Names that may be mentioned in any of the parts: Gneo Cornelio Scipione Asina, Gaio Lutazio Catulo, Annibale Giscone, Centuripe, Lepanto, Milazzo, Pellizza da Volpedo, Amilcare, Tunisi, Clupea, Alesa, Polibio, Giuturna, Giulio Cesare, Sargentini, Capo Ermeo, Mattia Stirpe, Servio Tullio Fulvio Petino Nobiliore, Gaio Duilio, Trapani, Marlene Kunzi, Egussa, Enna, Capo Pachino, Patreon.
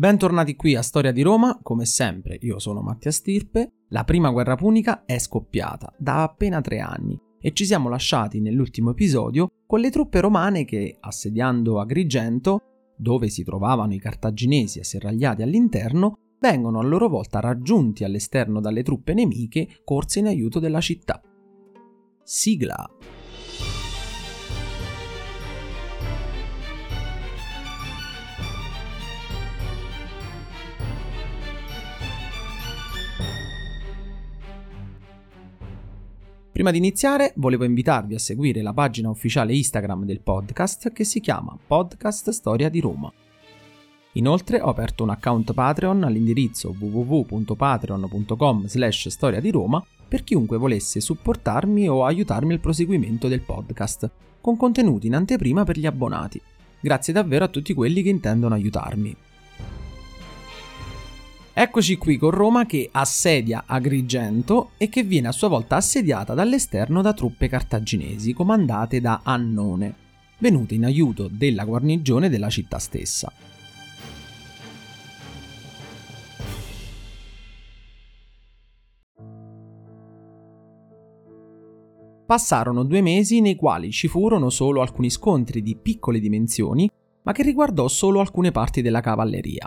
Bentornati qui a Storia di Roma, come sempre io sono Mattia Stirpe. La prima guerra punica è scoppiata da appena 3 anni e ci siamo lasciati nell'ultimo episodio con le truppe romane che, assediando Agrigento, dove si trovavano i cartaginesi asserragliati all'interno, vengono a loro volta raggiunti all'esterno dalle truppe nemiche corse in aiuto della città. Sigla. Prima di iniziare volevo invitarvi a seguire la pagina ufficiale Instagram del podcast che si chiama Podcast Storia di Roma. Inoltre ho aperto un account Patreon all'indirizzo www.patreon.com/storiadiroma per chiunque volesse supportarmi o aiutarmi al proseguimento del podcast, con contenuti in anteprima per gli abbonati. Grazie davvero a tutti quelli che intendono aiutarmi. Eccoci qui con Roma che assedia Agrigento e che viene a sua volta assediata dall'esterno da truppe cartaginesi comandate da Annone, venute in aiuto della guarnigione della città stessa. Passarono 2 mesi nei quali ci furono solo alcuni scontri di piccole dimensioni, ma che riguardò solo alcune parti della cavalleria.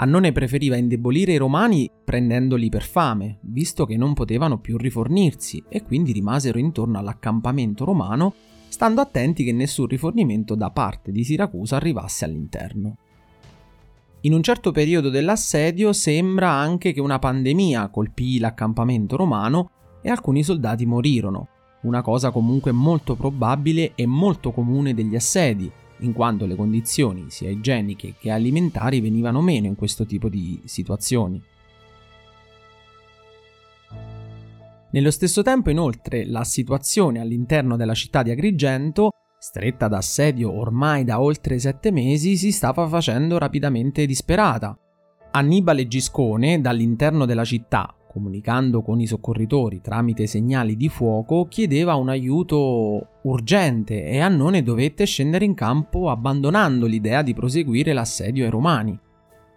Annone preferiva indebolire i romani prendendoli per fame, visto che non potevano più rifornirsi e quindi rimasero intorno all'accampamento romano, stando attenti che nessun rifornimento da parte di Siracusa arrivasse all'interno. In un certo periodo dell'assedio sembra anche che una pandemia colpì l'accampamento romano e alcuni soldati morirono, una cosa comunque molto probabile e molto comune degli assedi, in quanto le condizioni sia igieniche che alimentari venivano meno in questo tipo di situazioni. Nello stesso tempo, inoltre, la situazione all'interno della città di Agrigento, stretta da assedio ormai da oltre 7 mesi, si stava facendo rapidamente disperata. Annibale Giscone, dall'interno della città, comunicando con i soccorritori tramite segnali di fuoco, chiedeva un aiuto urgente e Annone dovette scendere in campo abbandonando l'idea di proseguire l'assedio ai romani.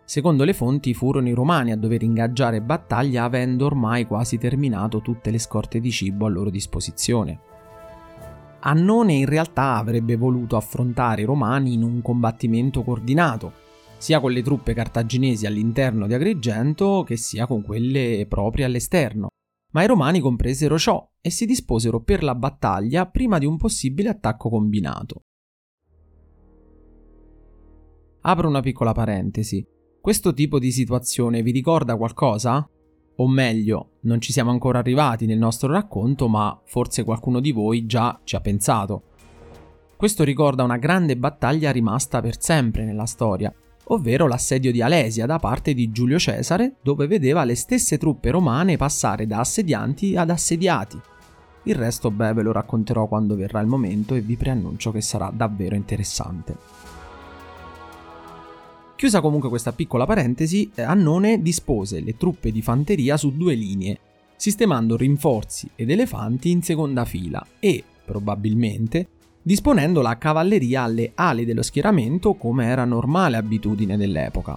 Secondo le fonti furono i romani a dover ingaggiare battaglia avendo ormai quasi terminato tutte le scorte di cibo a loro disposizione. Annone in realtà avrebbe voluto affrontare i romani in un combattimento coordinato, sia con le truppe cartaginesi all'interno di Agrigento che sia con quelle proprie all'esterno, ma i romani compresero ciò e si disposero per la battaglia prima di un possibile attacco combinato. Apro una piccola parentesi. Questo tipo di situazione vi ricorda qualcosa? O meglio, non ci siamo ancora arrivati nel nostro racconto, ma forse qualcuno di voi già ci ha pensato. Questo ricorda una grande battaglia rimasta per sempre nella storia, ovvero l'assedio di Alesia da parte di Giulio Cesare, dove vedeva le stesse truppe romane passare da assedianti ad assediati. Il resto, beh, ve lo racconterò quando verrà il momento e vi preannuncio che sarà davvero interessante. Chiusa comunque questa piccola parentesi, Annone dispose le truppe di fanteria su 2 linee, sistemando rinforzi ed elefanti in seconda fila e, probabilmente, disponendo la cavalleria alle ali dello schieramento come era normale abitudine dell'epoca.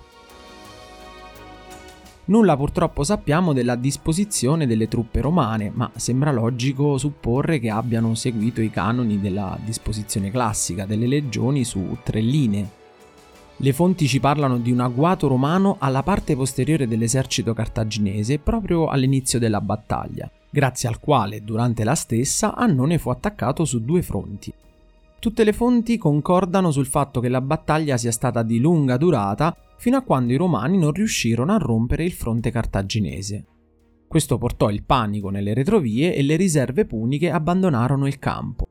Nulla purtroppo sappiamo della disposizione delle truppe romane, ma sembra logico supporre che abbiano seguito i canoni della disposizione classica delle legioni su 3 linee. Le fonti ci parlano di un agguato romano alla parte posteriore dell'esercito cartaginese proprio all'inizio della battaglia, grazie al quale durante la stessa Annone fu attaccato su 2 fronti. Tutte le fonti concordano sul fatto che la battaglia sia stata di lunga durata fino a quando i romani non riuscirono a rompere il fronte cartaginese. Questo portò il panico nelle retrovie e le riserve puniche abbandonarono il campo.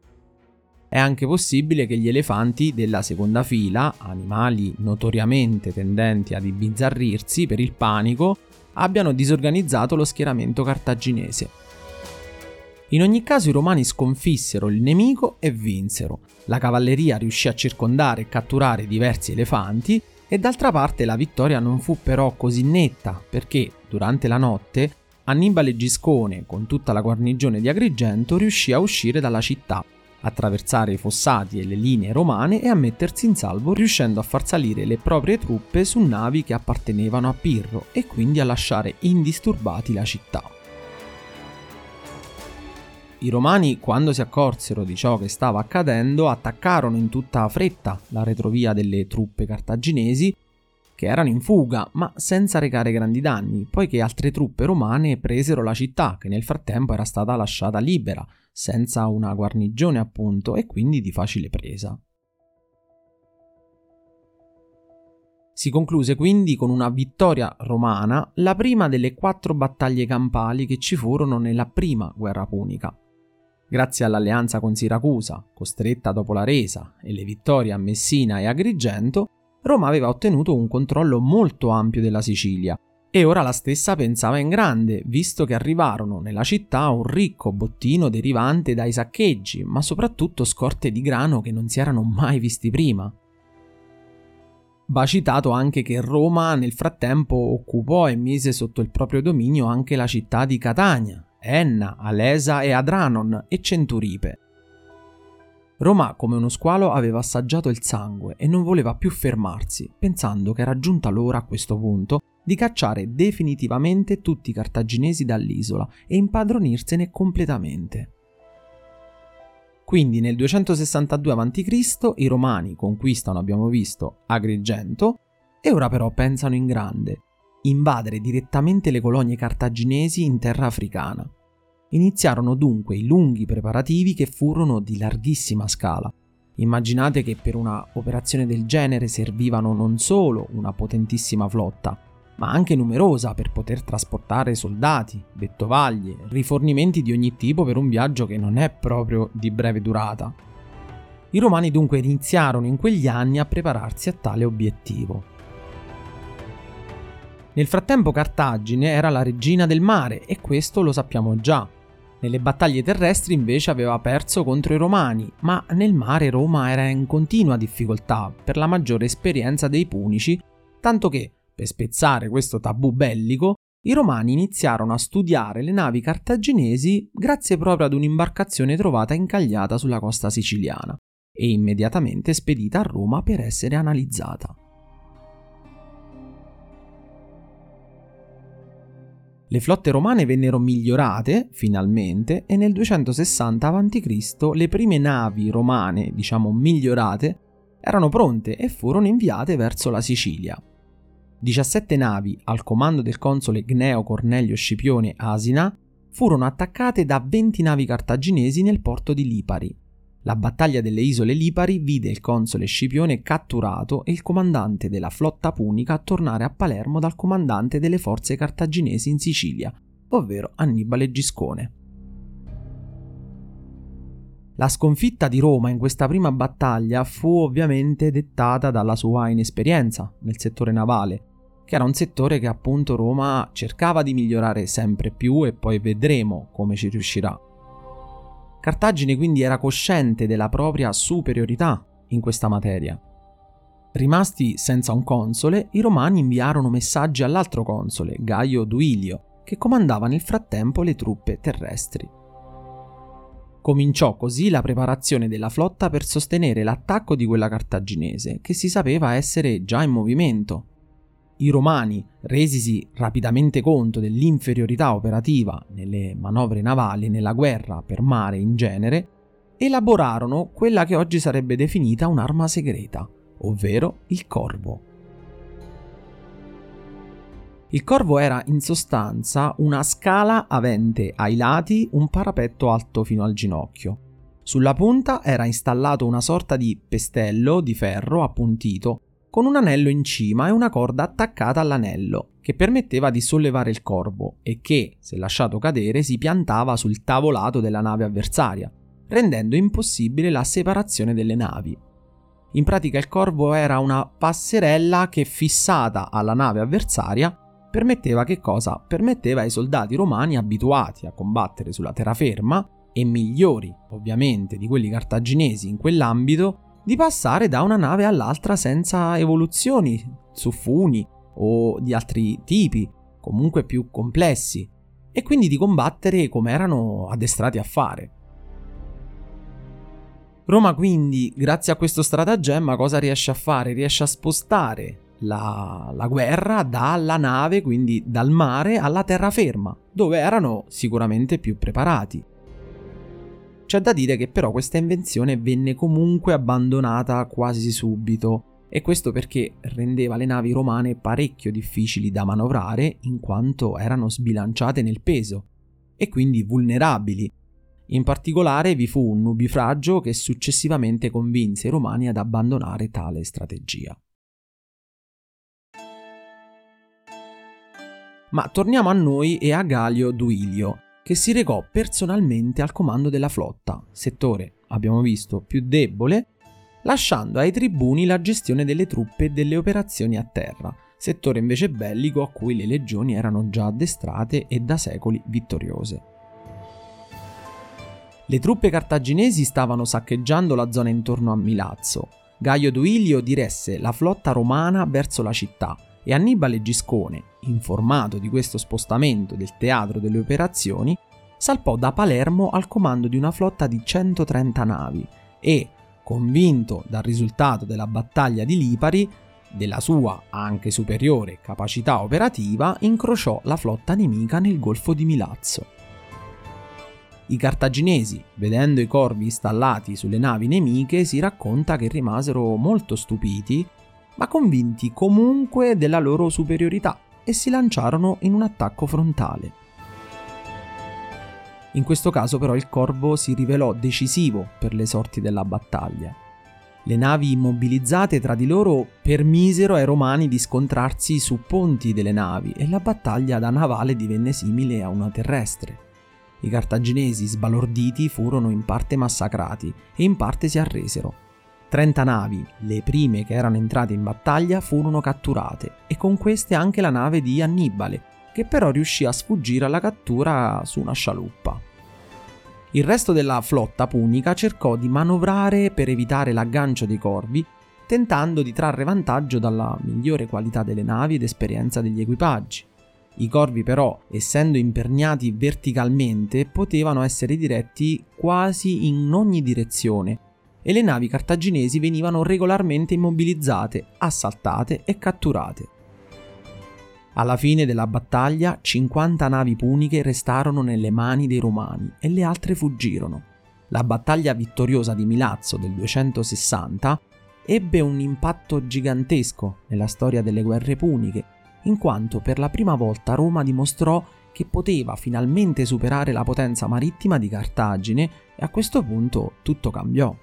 È anche possibile che gli elefanti della seconda fila, animali notoriamente tendenti ad imbizzarrirsi per il panico, abbiano disorganizzato lo schieramento cartaginese. In ogni caso i romani sconfissero il nemico e vinsero. La cavalleria riuscì a circondare e catturare diversi elefanti e d'altra parte la vittoria non fu però così netta perché, durante la notte, Annibale Giscone con tutta la guarnigione di Agrigento riuscì a uscire dalla città attraversare i fossati e le linee romane e a mettersi in salvo, riuscendo a far salire le proprie truppe su navi che appartenevano a Pirro e quindi a lasciare indisturbati la città. I Romani, quando si accorsero di ciò che stava accadendo, attaccarono in tutta fretta la retrovia delle truppe cartaginesi, che erano in fuga, ma senza recare grandi danni, poiché altre truppe romane presero la città, che nel frattempo era stata lasciata libera, senza una guarnigione appunto, e quindi di facile presa. Si concluse quindi con una vittoria romana, la prima delle 4 battaglie campali che ci furono nella prima guerra punica. Grazie all'alleanza con Siracusa, costretta dopo la resa, e le vittorie a Messina e Agrigento, Roma aveva ottenuto un controllo molto ampio della Sicilia, e ora la stessa pensava in grande, visto che arrivarono nella città un ricco bottino derivante dai saccheggi, ma soprattutto scorte di grano che non si erano mai visti prima. Va citato anche che Roma nel frattempo occupò e mise sotto il proprio dominio anche la città di Catania, Enna, Alesa e Adranon e Centuripe. Roma, come uno squalo, aveva assaggiato il sangue e non voleva più fermarsi, pensando che era giunta l'ora, a questo punto, di cacciare definitivamente tutti i cartaginesi dall'isola e impadronirsene completamente. Quindi nel 262 a.C. i Romani conquistano, abbiamo visto, Agrigento, e ora però pensano in grande: invadere direttamente le colonie cartaginesi in terra africana. Iniziarono dunque i lunghi preparativi che furono di larghissima scala. Immaginate che per una operazione del genere servivano non solo una potentissima flotta, ma anche numerosa per poter trasportare soldati, vettovaglie, rifornimenti di ogni tipo per un viaggio che non è proprio di breve durata. I Romani dunque iniziarono in quegli anni a prepararsi a tale obiettivo. Nel frattempo Cartagine era la regina del mare, e questo lo sappiamo già. Nelle battaglie terrestri invece aveva perso contro i Romani, ma nel mare Roma era in continua difficoltà per la maggiore esperienza dei Punici, tanto che, per spezzare questo tabù bellico, i Romani iniziarono a studiare le navi cartaginesi grazie proprio ad un'imbarcazione trovata incagliata sulla costa siciliana e immediatamente spedita a Roma per essere analizzata. Le flotte romane vennero migliorate, finalmente, e nel 260 a.C. le prime navi romane, diciamo migliorate, erano pronte e furono inviate verso la Sicilia. 17 navi, al comando del console Gneo Cornelio Scipione Asina, furono attaccate da 20 navi cartaginesi nel porto di Lipari. La battaglia delle isole Lipari vide il console Scipione catturato e il comandante della flotta punica tornare a Palermo dal comandante delle forze cartaginesi in Sicilia, ovvero Annibale Giscone. La sconfitta di Roma in questa prima battaglia fu ovviamente dettata dalla sua inesperienza nel settore navale, che era un settore che appunto Roma cercava di migliorare sempre più, e poi vedremo come ci riuscirà. Cartagine quindi era cosciente della propria superiorità in questa materia. Rimasti senza un console, i Romani inviarono messaggi all'altro console, Gaio Duilio, che comandava nel frattempo le truppe terrestri. Cominciò così la preparazione della flotta per sostenere l'attacco di quella cartaginese, che si sapeva essere già in movimento. I Romani, resisi rapidamente conto dell'inferiorità operativa nelle manovre navali e nella guerra per mare in genere, elaborarono quella che oggi sarebbe definita un'arma segreta, ovvero il corvo. Il corvo era in sostanza una scala avente ai lati un parapetto alto fino al ginocchio. Sulla punta era installato una sorta di pestello di ferro appuntito, con un anello in cima e una corda attaccata all'anello, che permetteva di sollevare il corvo e che, se lasciato cadere, si piantava sul tavolato della nave avversaria, rendendo impossibile la separazione delle navi. In pratica il corvo era una passerella che, fissata alla nave avversaria, permetteva che cosa? Permetteva ai soldati romani abituati a combattere sulla terraferma, e migliori ovviamente di quelli cartaginesi in quell'ambito, di passare da una nave all'altra senza evoluzioni su funi o di altri tipi, comunque più complessi, e quindi di combattere come erano addestrati a fare. Roma quindi, grazie a questo stratagemma, cosa riesce a fare? Riesce a spostare la guerra dalla nave, quindi dal mare, alla terraferma, dove erano sicuramente più preparati. C'è da dire che però questa invenzione venne comunque abbandonata quasi subito, e questo perché rendeva le navi romane parecchio difficili da manovrare, in quanto erano sbilanciate nel peso e quindi vulnerabili. In particolare vi fu un nubifragio che successivamente convinse i romani ad abbandonare tale strategia. Ma torniamo a noi e a Gaio Duilio, che si recò personalmente al comando della flotta, settore, abbiamo visto, più debole, lasciando ai tribuni la gestione delle truppe e delle operazioni a terra, settore invece bellico a cui le legioni erano già addestrate e da secoli vittoriose. Le truppe cartaginesi stavano saccheggiando la zona intorno a Milazzo. Gaio Duilio diresse la flotta romana verso la città, e Annibale Giscone, informato di questo spostamento del teatro delle operazioni, salpò da Palermo al comando di una flotta di 130 navi e, convinto dal risultato della battaglia di Lipari, della sua anche superiore capacità operativa, incrociò la flotta nemica nel golfo di Milazzo. I cartaginesi, vedendo i corvi installati sulle navi nemiche, si racconta che rimasero molto stupiti, ma convinti comunque della loro superiorità, e si lanciarono in un attacco frontale. In questo caso però il corvo si rivelò decisivo per le sorti della battaglia. Le navi immobilizzate tra di loro permisero ai romani di scontrarsi su ponti delle navi, e la battaglia da navale divenne simile a una terrestre. I cartaginesi sbalorditi furono in parte massacrati e in parte si arresero. 30 navi, le prime che erano entrate in battaglia, furono catturate, e con queste anche la nave di Annibale, che però riuscì a sfuggire alla cattura su una scialuppa. Il resto della flotta punica cercò di manovrare per evitare l'aggancio dei corvi, tentando di trarre vantaggio dalla migliore qualità delle navi ed esperienza degli equipaggi. I corvi però, essendo imperniati verticalmente, potevano essere diretti quasi in ogni direzione, e le navi cartaginesi venivano regolarmente immobilizzate, assaltate e catturate. Alla fine della battaglia 50 navi puniche restarono nelle mani dei romani e le altre fuggirono. La battaglia vittoriosa di Milazzo del 260 ebbe un impatto gigantesco nella storia delle guerre puniche, in quanto per la prima volta Roma dimostrò che poteva finalmente superare la potenza marittima di Cartagine, e a questo punto tutto cambiò.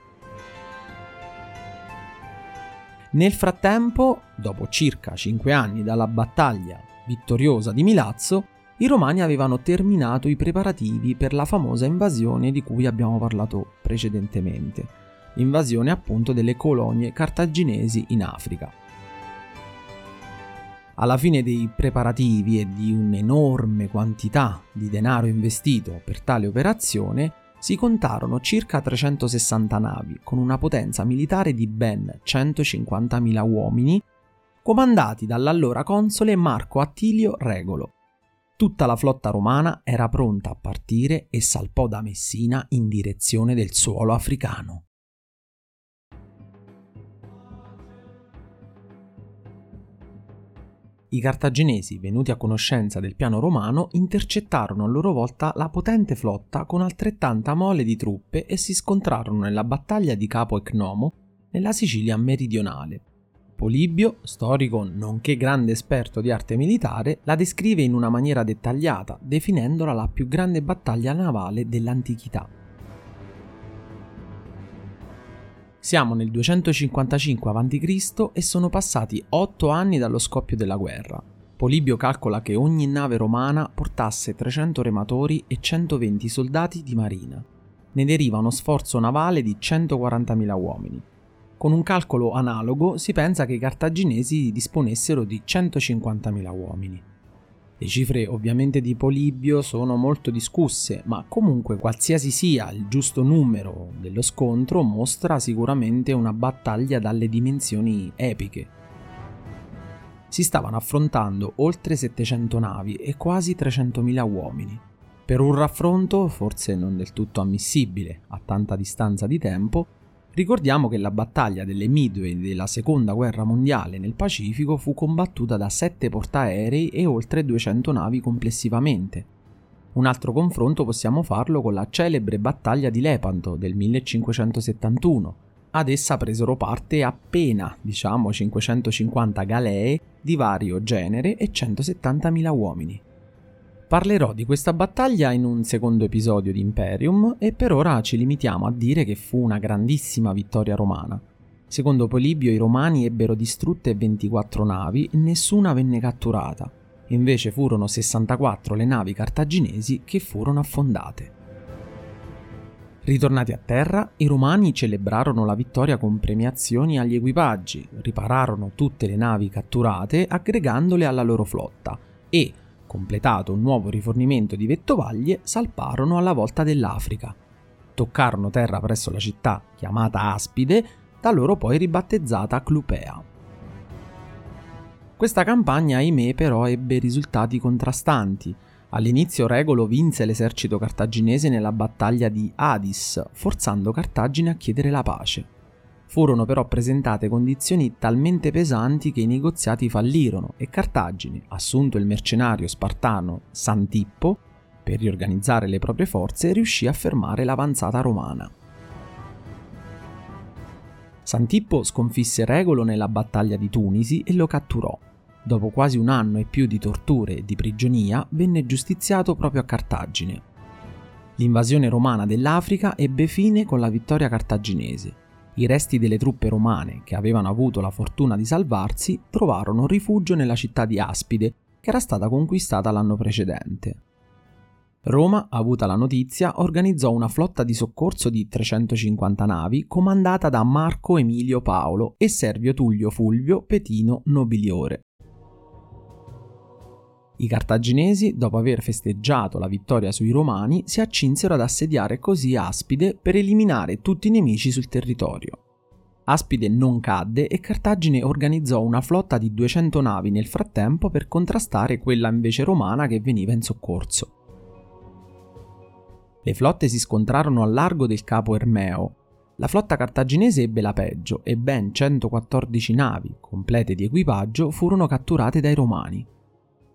Nel frattempo, dopo circa 5 anni dalla battaglia vittoriosa di Milazzo, i romani avevano terminato i preparativi per la famosa invasione di cui abbiamo parlato precedentemente, l'invasione appunto delle colonie cartaginesi in Africa. Alla fine dei preparativi e di un'enorme quantità di denaro investito per tale operazione, si contarono circa 360 navi, con una potenza militare di ben 150.000 uomini, comandati dall'allora console Marco Attilio Regolo. Tutta la flotta romana era pronta a partire e salpò da Messina in direzione del suolo africano. I cartaginesi, venuti a conoscenza del piano romano, intercettarono a loro volta la potente flotta con altrettanta mole di truppe e si scontrarono nella battaglia di Capo Ecnomo, nella Sicilia meridionale. Polibio, storico nonché grande esperto di arte militare, la descrive in una maniera dettagliata, definendola la più grande battaglia navale dell'antichità. Siamo nel 255 a.C. e sono passati 8 anni dallo scoppio della guerra. Polibio calcola che ogni nave romana portasse 300 rematori e 120 soldati di marina. Ne deriva uno sforzo navale di 140.000 uomini. Con un calcolo analogo si pensa che i cartaginesi disponessero di 150.000 uomini. Le cifre ovviamente di Polibio sono molto discusse, ma comunque qualsiasi sia il giusto numero dello scontro mostra sicuramente una battaglia dalle dimensioni epiche. Si stavano affrontando oltre 700 navi e quasi 300.000 uomini. Per un raffronto, forse non del tutto ammissibile a tanta distanza di tempo, Ricordiamo che la battaglia delle Midway della Seconda Guerra Mondiale nel Pacifico fu combattuta da 7 portaerei e oltre 200 navi complessivamente. Un altro confronto possiamo farlo con la celebre battaglia di Lepanto del 1571. Ad essa presero parte appena, 550 galee di vario genere e 170.000 uomini. Parlerò di questa battaglia in un secondo episodio di Imperium e per ora ci limitiamo a dire che fu una grandissima vittoria romana. Secondo Polibio i Romani ebbero distrutte 24 navi e nessuna venne catturata. Invece furono 64 le navi cartaginesi che furono affondate. Ritornati a terra, i Romani celebrarono la vittoria con premiazioni agli equipaggi, ripararono tutte le navi catturate aggregandole alla loro flotta e, completato un nuovo rifornimento di vettovaglie, salparono alla volta dell'Africa. Toccarono terra presso la città chiamata Aspide, da loro poi ribattezzata Clupea. Questa campagna, ahimè, però ebbe risultati contrastanti. All'inizio Regolo vinse l'esercito cartaginese nella battaglia di Adis, forzando Cartagine a chiedere la pace. Furono però presentate condizioni talmente pesanti che i negoziati fallirono e Cartagine, assunto il mercenario spartano Santippo, per riorganizzare le proprie forze riuscì a fermare l'avanzata romana. Santippo sconfisse Regolo nella battaglia di Tunisi e lo catturò. Dopo quasi un anno e più di torture e di prigionia, venne giustiziato proprio a Cartagine. L'invasione romana dell'Africa ebbe fine con la vittoria cartaginese. I resti delle truppe romane, che avevano avuto la fortuna di salvarsi, trovarono rifugio nella città di Aspide, che era stata conquistata l'anno precedente. Roma, avuta la notizia, organizzò una flotta di soccorso di 350 navi comandata da Marco Emilio Paolo e Servio Tullio Fulvio Petino Nobiliore. I cartaginesi, dopo aver festeggiato la vittoria sui Romani, si accinsero ad assediare così Aspide per eliminare tutti i nemici sul territorio. Aspide non cadde e Cartagine organizzò una flotta di 200 navi nel frattempo per contrastare quella invece romana che veniva in soccorso. Le flotte si scontrarono al largo del Capo Ermeo. La flotta cartaginese ebbe la peggio e ben 114 navi, complete di equipaggio, furono catturate dai Romani.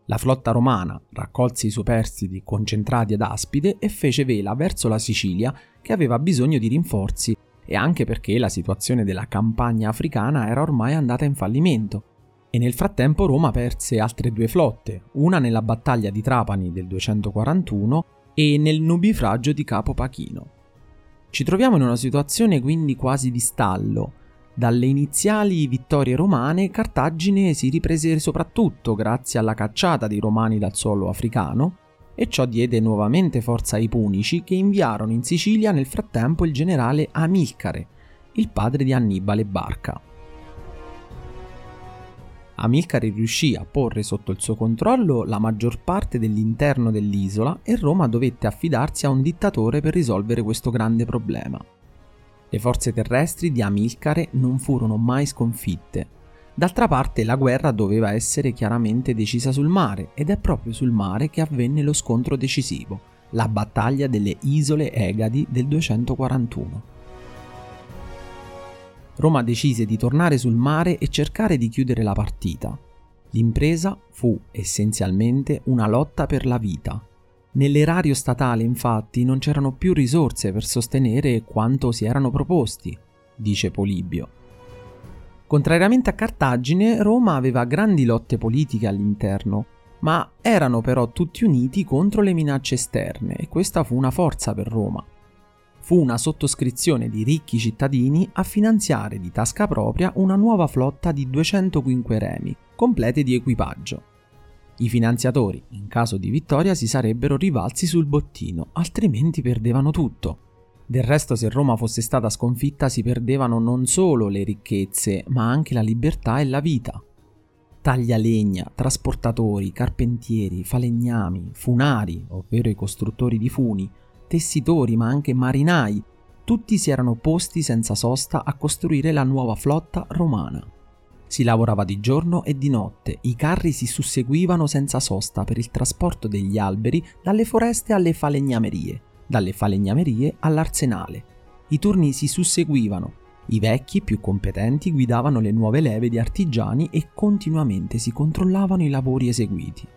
La flotta romana raccolse i superstiti concentrati ad Aspide e fece vela verso la Sicilia, che aveva bisogno di rinforzi e anche perché la situazione della campagna africana era ormai andata in fallimento. E nel frattempo Roma perse altre 2 flotte, una nella battaglia di Trapani del 241 e nel nubifragio di Capo Pachino. Ci troviamo in una situazione quindi quasi di stallo. Dalle iniziali vittorie romane, Cartagine si riprese soprattutto grazie alla cacciata dei Romani dal suolo africano, e ciò diede nuovamente forza ai Punici, che inviarono in Sicilia nel frattempo il generale Amilcare, il padre di Annibale Barca. Amilcare riuscì a porre sotto il suo controllo la maggior parte dell'interno dell'isola e Roma dovette affidarsi a un dittatore per risolvere questo grande problema. Le forze terrestri di Amilcare non furono mai sconfitte. D'altra parte la guerra doveva essere chiaramente decisa sul mare ed è proprio sul mare che avvenne lo scontro decisivo, la battaglia delle Isole Egadi del 241. Roma decise di tornare sul mare e cercare di chiudere la partita. L'impresa fu essenzialmente una lotta per la vita. Nell'erario statale, infatti, non c'erano più risorse per sostenere quanto si erano proposti, dice Polibio. Contrariamente a Cartagine, Roma aveva grandi lotte politiche all'interno, ma erano però tutti uniti contro le minacce esterne e questa fu una forza per Roma. Fu una sottoscrizione di ricchi cittadini a finanziare di tasca propria una nuova flotta di 200 quinqueremi, complete di equipaggio. I finanziatori, in caso di vittoria, si sarebbero rivalsi sul bottino, altrimenti perdevano tutto. Del resto, se Roma fosse stata sconfitta, si perdevano non solo le ricchezze, ma anche la libertà e la vita. Taglialegna, trasportatori, carpentieri, falegnami, funari, ovvero i costruttori di funi, tessitori, ma anche marinai, tutti si erano posti senza sosta a costruire la nuova flotta romana. Si lavorava di giorno e di notte, i carri si susseguivano senza sosta per il trasporto degli alberi dalle foreste alle falegnamerie, dalle falegnamerie all'arsenale. I turni si susseguivano, I vecchi, più competenti, guidavano le nuove leve di artigiani e continuamente si controllavano i lavori eseguiti.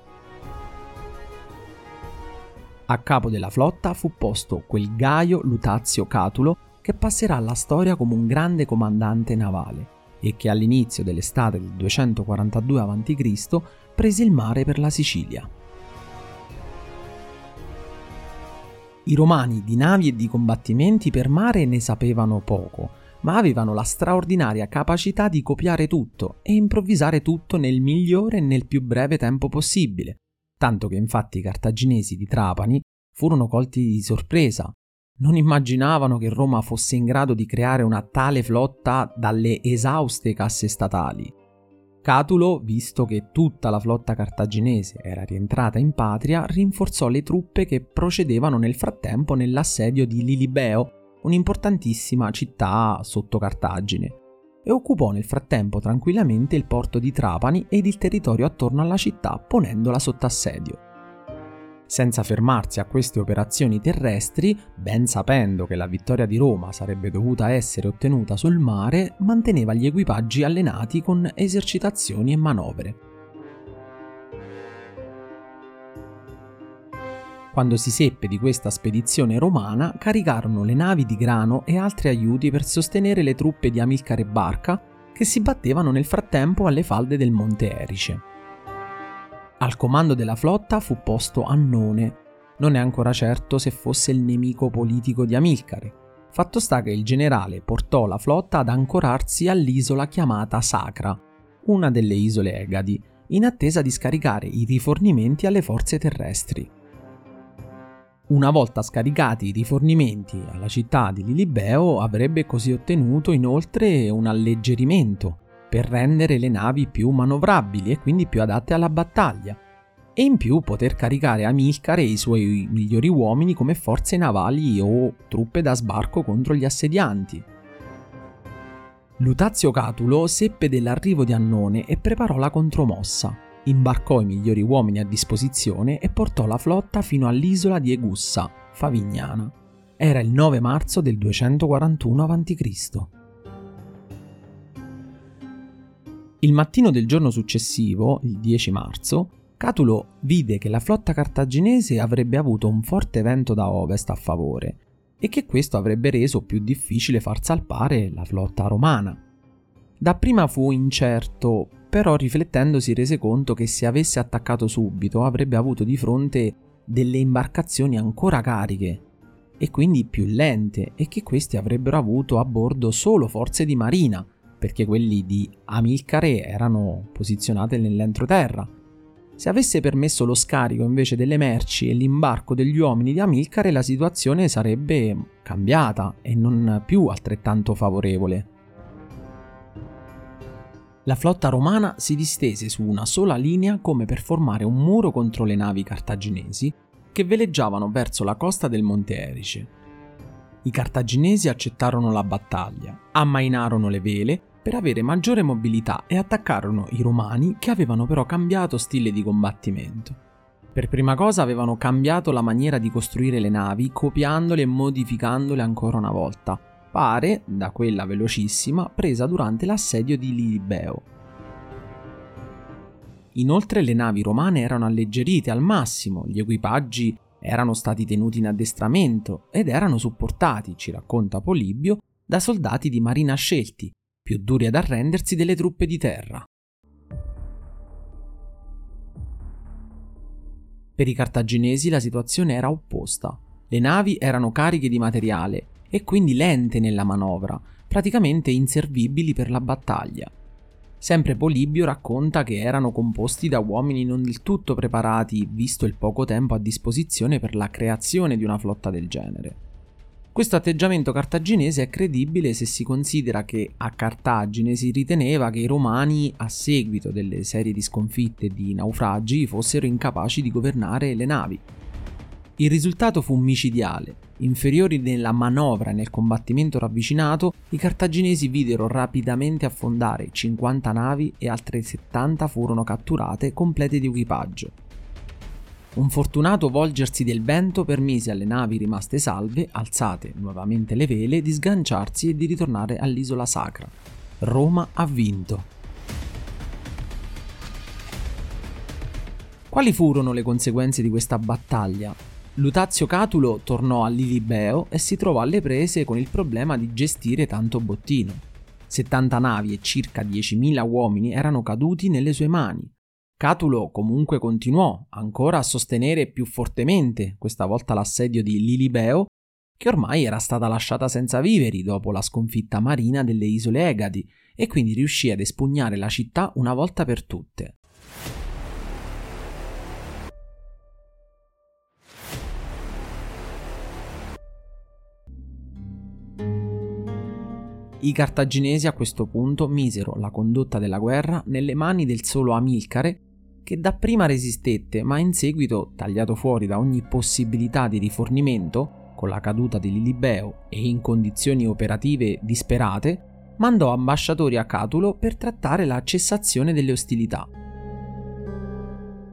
A capo della flotta fu posto quel Gaio Lutazio Catulo che passerà alla storia come un grande comandante navale e che all'inizio dell'estate del 242 a.C. prese il mare per la Sicilia. I romani di navi e di combattimenti per mare ne sapevano poco, ma avevano la straordinaria capacità di copiare tutto e improvvisare tutto nel migliore e nel più breve tempo possibile, tanto che infatti i cartaginesi di Trapani furono colti di sorpresa. Non immaginavano che Roma fosse in grado di creare una tale flotta dalle esauste casse statali. Catulo, visto che tutta la flotta cartaginese era rientrata in patria, rinforzò le truppe che procedevano nel frattempo nell'assedio di Lilibeo, un'importantissima città sotto Cartagine, e occupò nel frattempo tranquillamente il porto di Trapani ed il territorio attorno alla città, ponendola sotto assedio. Senza fermarsi a queste operazioni terrestri, ben sapendo che la vittoria di Roma sarebbe dovuta essere ottenuta sul mare, manteneva gli equipaggi allenati con esercitazioni e manovre. Quando si seppe di questa spedizione romana, caricarono le navi di grano e altri aiuti per sostenere le truppe di Amilcare e Barca, che si battevano nel frattempo alle falde del Monte Erice. Al comando della flotta fu posto Annone, non è ancora certo se fosse il nemico politico di Amilcare. Fatto sta che il generale portò la flotta ad ancorarsi all'isola chiamata Sacra, una delle isole Egadi, in attesa di scaricare i rifornimenti alle forze terrestri. Una volta scaricati i rifornimenti alla città di Lilibeo, avrebbe così ottenuto inoltre un alleggerimento per rendere le navi più manovrabili e quindi più adatte alla battaglia, e in più poter caricare Amilcare e i suoi migliori uomini come forze navali o truppe da sbarco contro gli assedianti. Lutazio Catulo seppe dell'arrivo di Annone e preparò la contromossa. Imbarcò i migliori uomini a disposizione e portò la flotta fino all'isola di Egussa, Favignana. Era il 9 marzo del 241 a.C. Il mattino del giorno successivo, il 10 marzo, Catulo vide che la flotta cartaginese avrebbe avuto un forte vento da ovest a favore e che questo avrebbe reso più difficile far salpare la flotta romana. Dapprima fu incerto, però riflettendo si rese conto che se avesse attaccato subito avrebbe avuto di fronte delle imbarcazioni ancora cariche e quindi più lente, e che questi avrebbero avuto a bordo solo forze di marina, perché quelli di Amilcare erano posizionate nell'entroterra. Se avesse permesso lo scarico invece delle merci e l'imbarco degli uomini di Amilcare, la situazione sarebbe cambiata e non più altrettanto favorevole. La flotta romana si distese su una sola linea come per formare un muro contro le navi cartaginesi che veleggiavano verso la costa del Monte Erice. I cartaginesi accettarono la battaglia, ammainarono le vele per avere maggiore mobilità e attaccarono i romani, che avevano però cambiato stile di combattimento. Per prima cosa avevano cambiato la maniera di costruire le navi, copiandole e modificandole ancora una volta, pare da quella velocissima presa durante l'assedio di Lilibeo. Inoltre le navi romane erano alleggerite al massimo, gli equipaggi erano stati tenuti in addestramento ed erano supportati, ci racconta Polibio, da soldati di marina scelti, più duri ad arrendersi delle truppe di terra. Per i cartaginesi la situazione era opposta. Le navi erano cariche di materiale e quindi lente nella manovra, praticamente inservibili per la battaglia. Sempre Polibio racconta che erano composti da uomini non del tutto preparati, visto il poco tempo a disposizione per la creazione di una flotta del genere. Questo atteggiamento cartaginese è credibile se si considera che a Cartagine si riteneva che i romani, a seguito delle serie di sconfitte e di naufragi, fossero incapaci di governare le navi. Il risultato fu micidiale. Inferiori nella manovra e nel combattimento ravvicinato, i cartaginesi videro rapidamente affondare 50 navi e altre 70 furono catturate complete di equipaggio. Un fortunato volgersi del vento permise alle navi rimaste salve, alzate nuovamente le vele, di sganciarsi e di ritornare all'isola sacra. Roma ha vinto. Quali furono le conseguenze di questa battaglia? Lutazio Catulo tornò a Lilibeo e si trovò alle prese con il problema di gestire tanto bottino. 70 navi e circa 10.000 uomini erano caduti nelle sue mani. Catulo comunque continuò ancora a sostenere più fortemente questa volta l'assedio di Lilibeo, che ormai era stata lasciata senza viveri dopo la sconfitta marina delle Isole Egadi, e quindi riuscì ad espugnare la città una volta per tutte. I cartaginesi a questo punto misero la condotta della guerra nelle mani del solo Amilcare, che dapprima resistette, ma in seguito, tagliato fuori da ogni possibilità di rifornimento, con la caduta di Lilibeo e in condizioni operative disperate, mandò ambasciatori a Catulo per trattare la cessazione delle ostilità.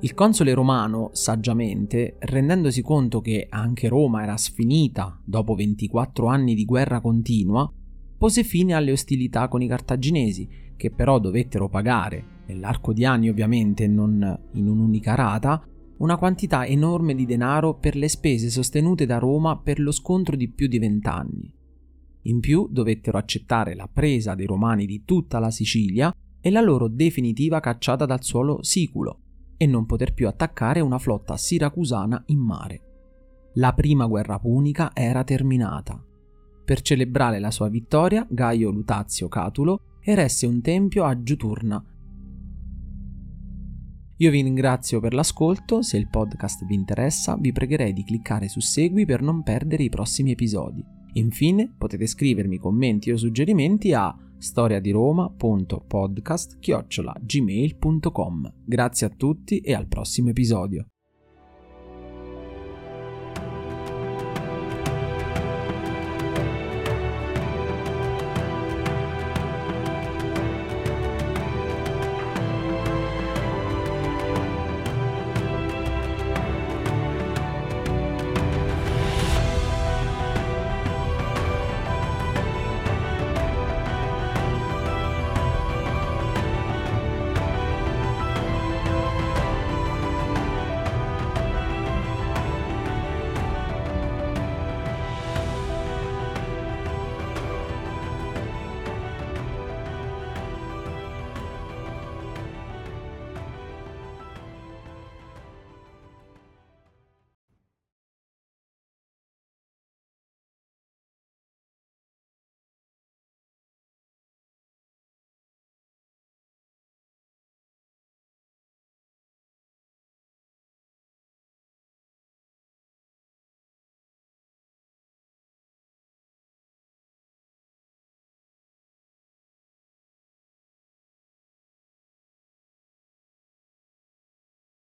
Il console romano, saggiamente, rendendosi conto che anche Roma era sfinita dopo 24 anni di guerra continua, pose fine alle ostilità con i cartaginesi, che però dovettero pagare, nell'arco di anni ovviamente, non in un'unica rata, una quantità enorme di denaro per le spese sostenute da Roma per lo scontro di più di 20 anni. In più dovettero accettare la presa dei romani di tutta la Sicilia e la loro definitiva cacciata dal suolo siculo, e non poter più attaccare una flotta siracusana in mare. La prima guerra punica era terminata. Per celebrare la sua vittoria, Gaio Lutazio Catulo eresse un tempio a Giuturna. Io vi ringrazio per l'ascolto, se il podcast vi interessa vi pregherei di cliccare su Segui per non perdere i prossimi episodi. Infine potete scrivermi commenti o suggerimenti a storiadiroma.podcast@gmail.com. Grazie a tutti e al prossimo episodio.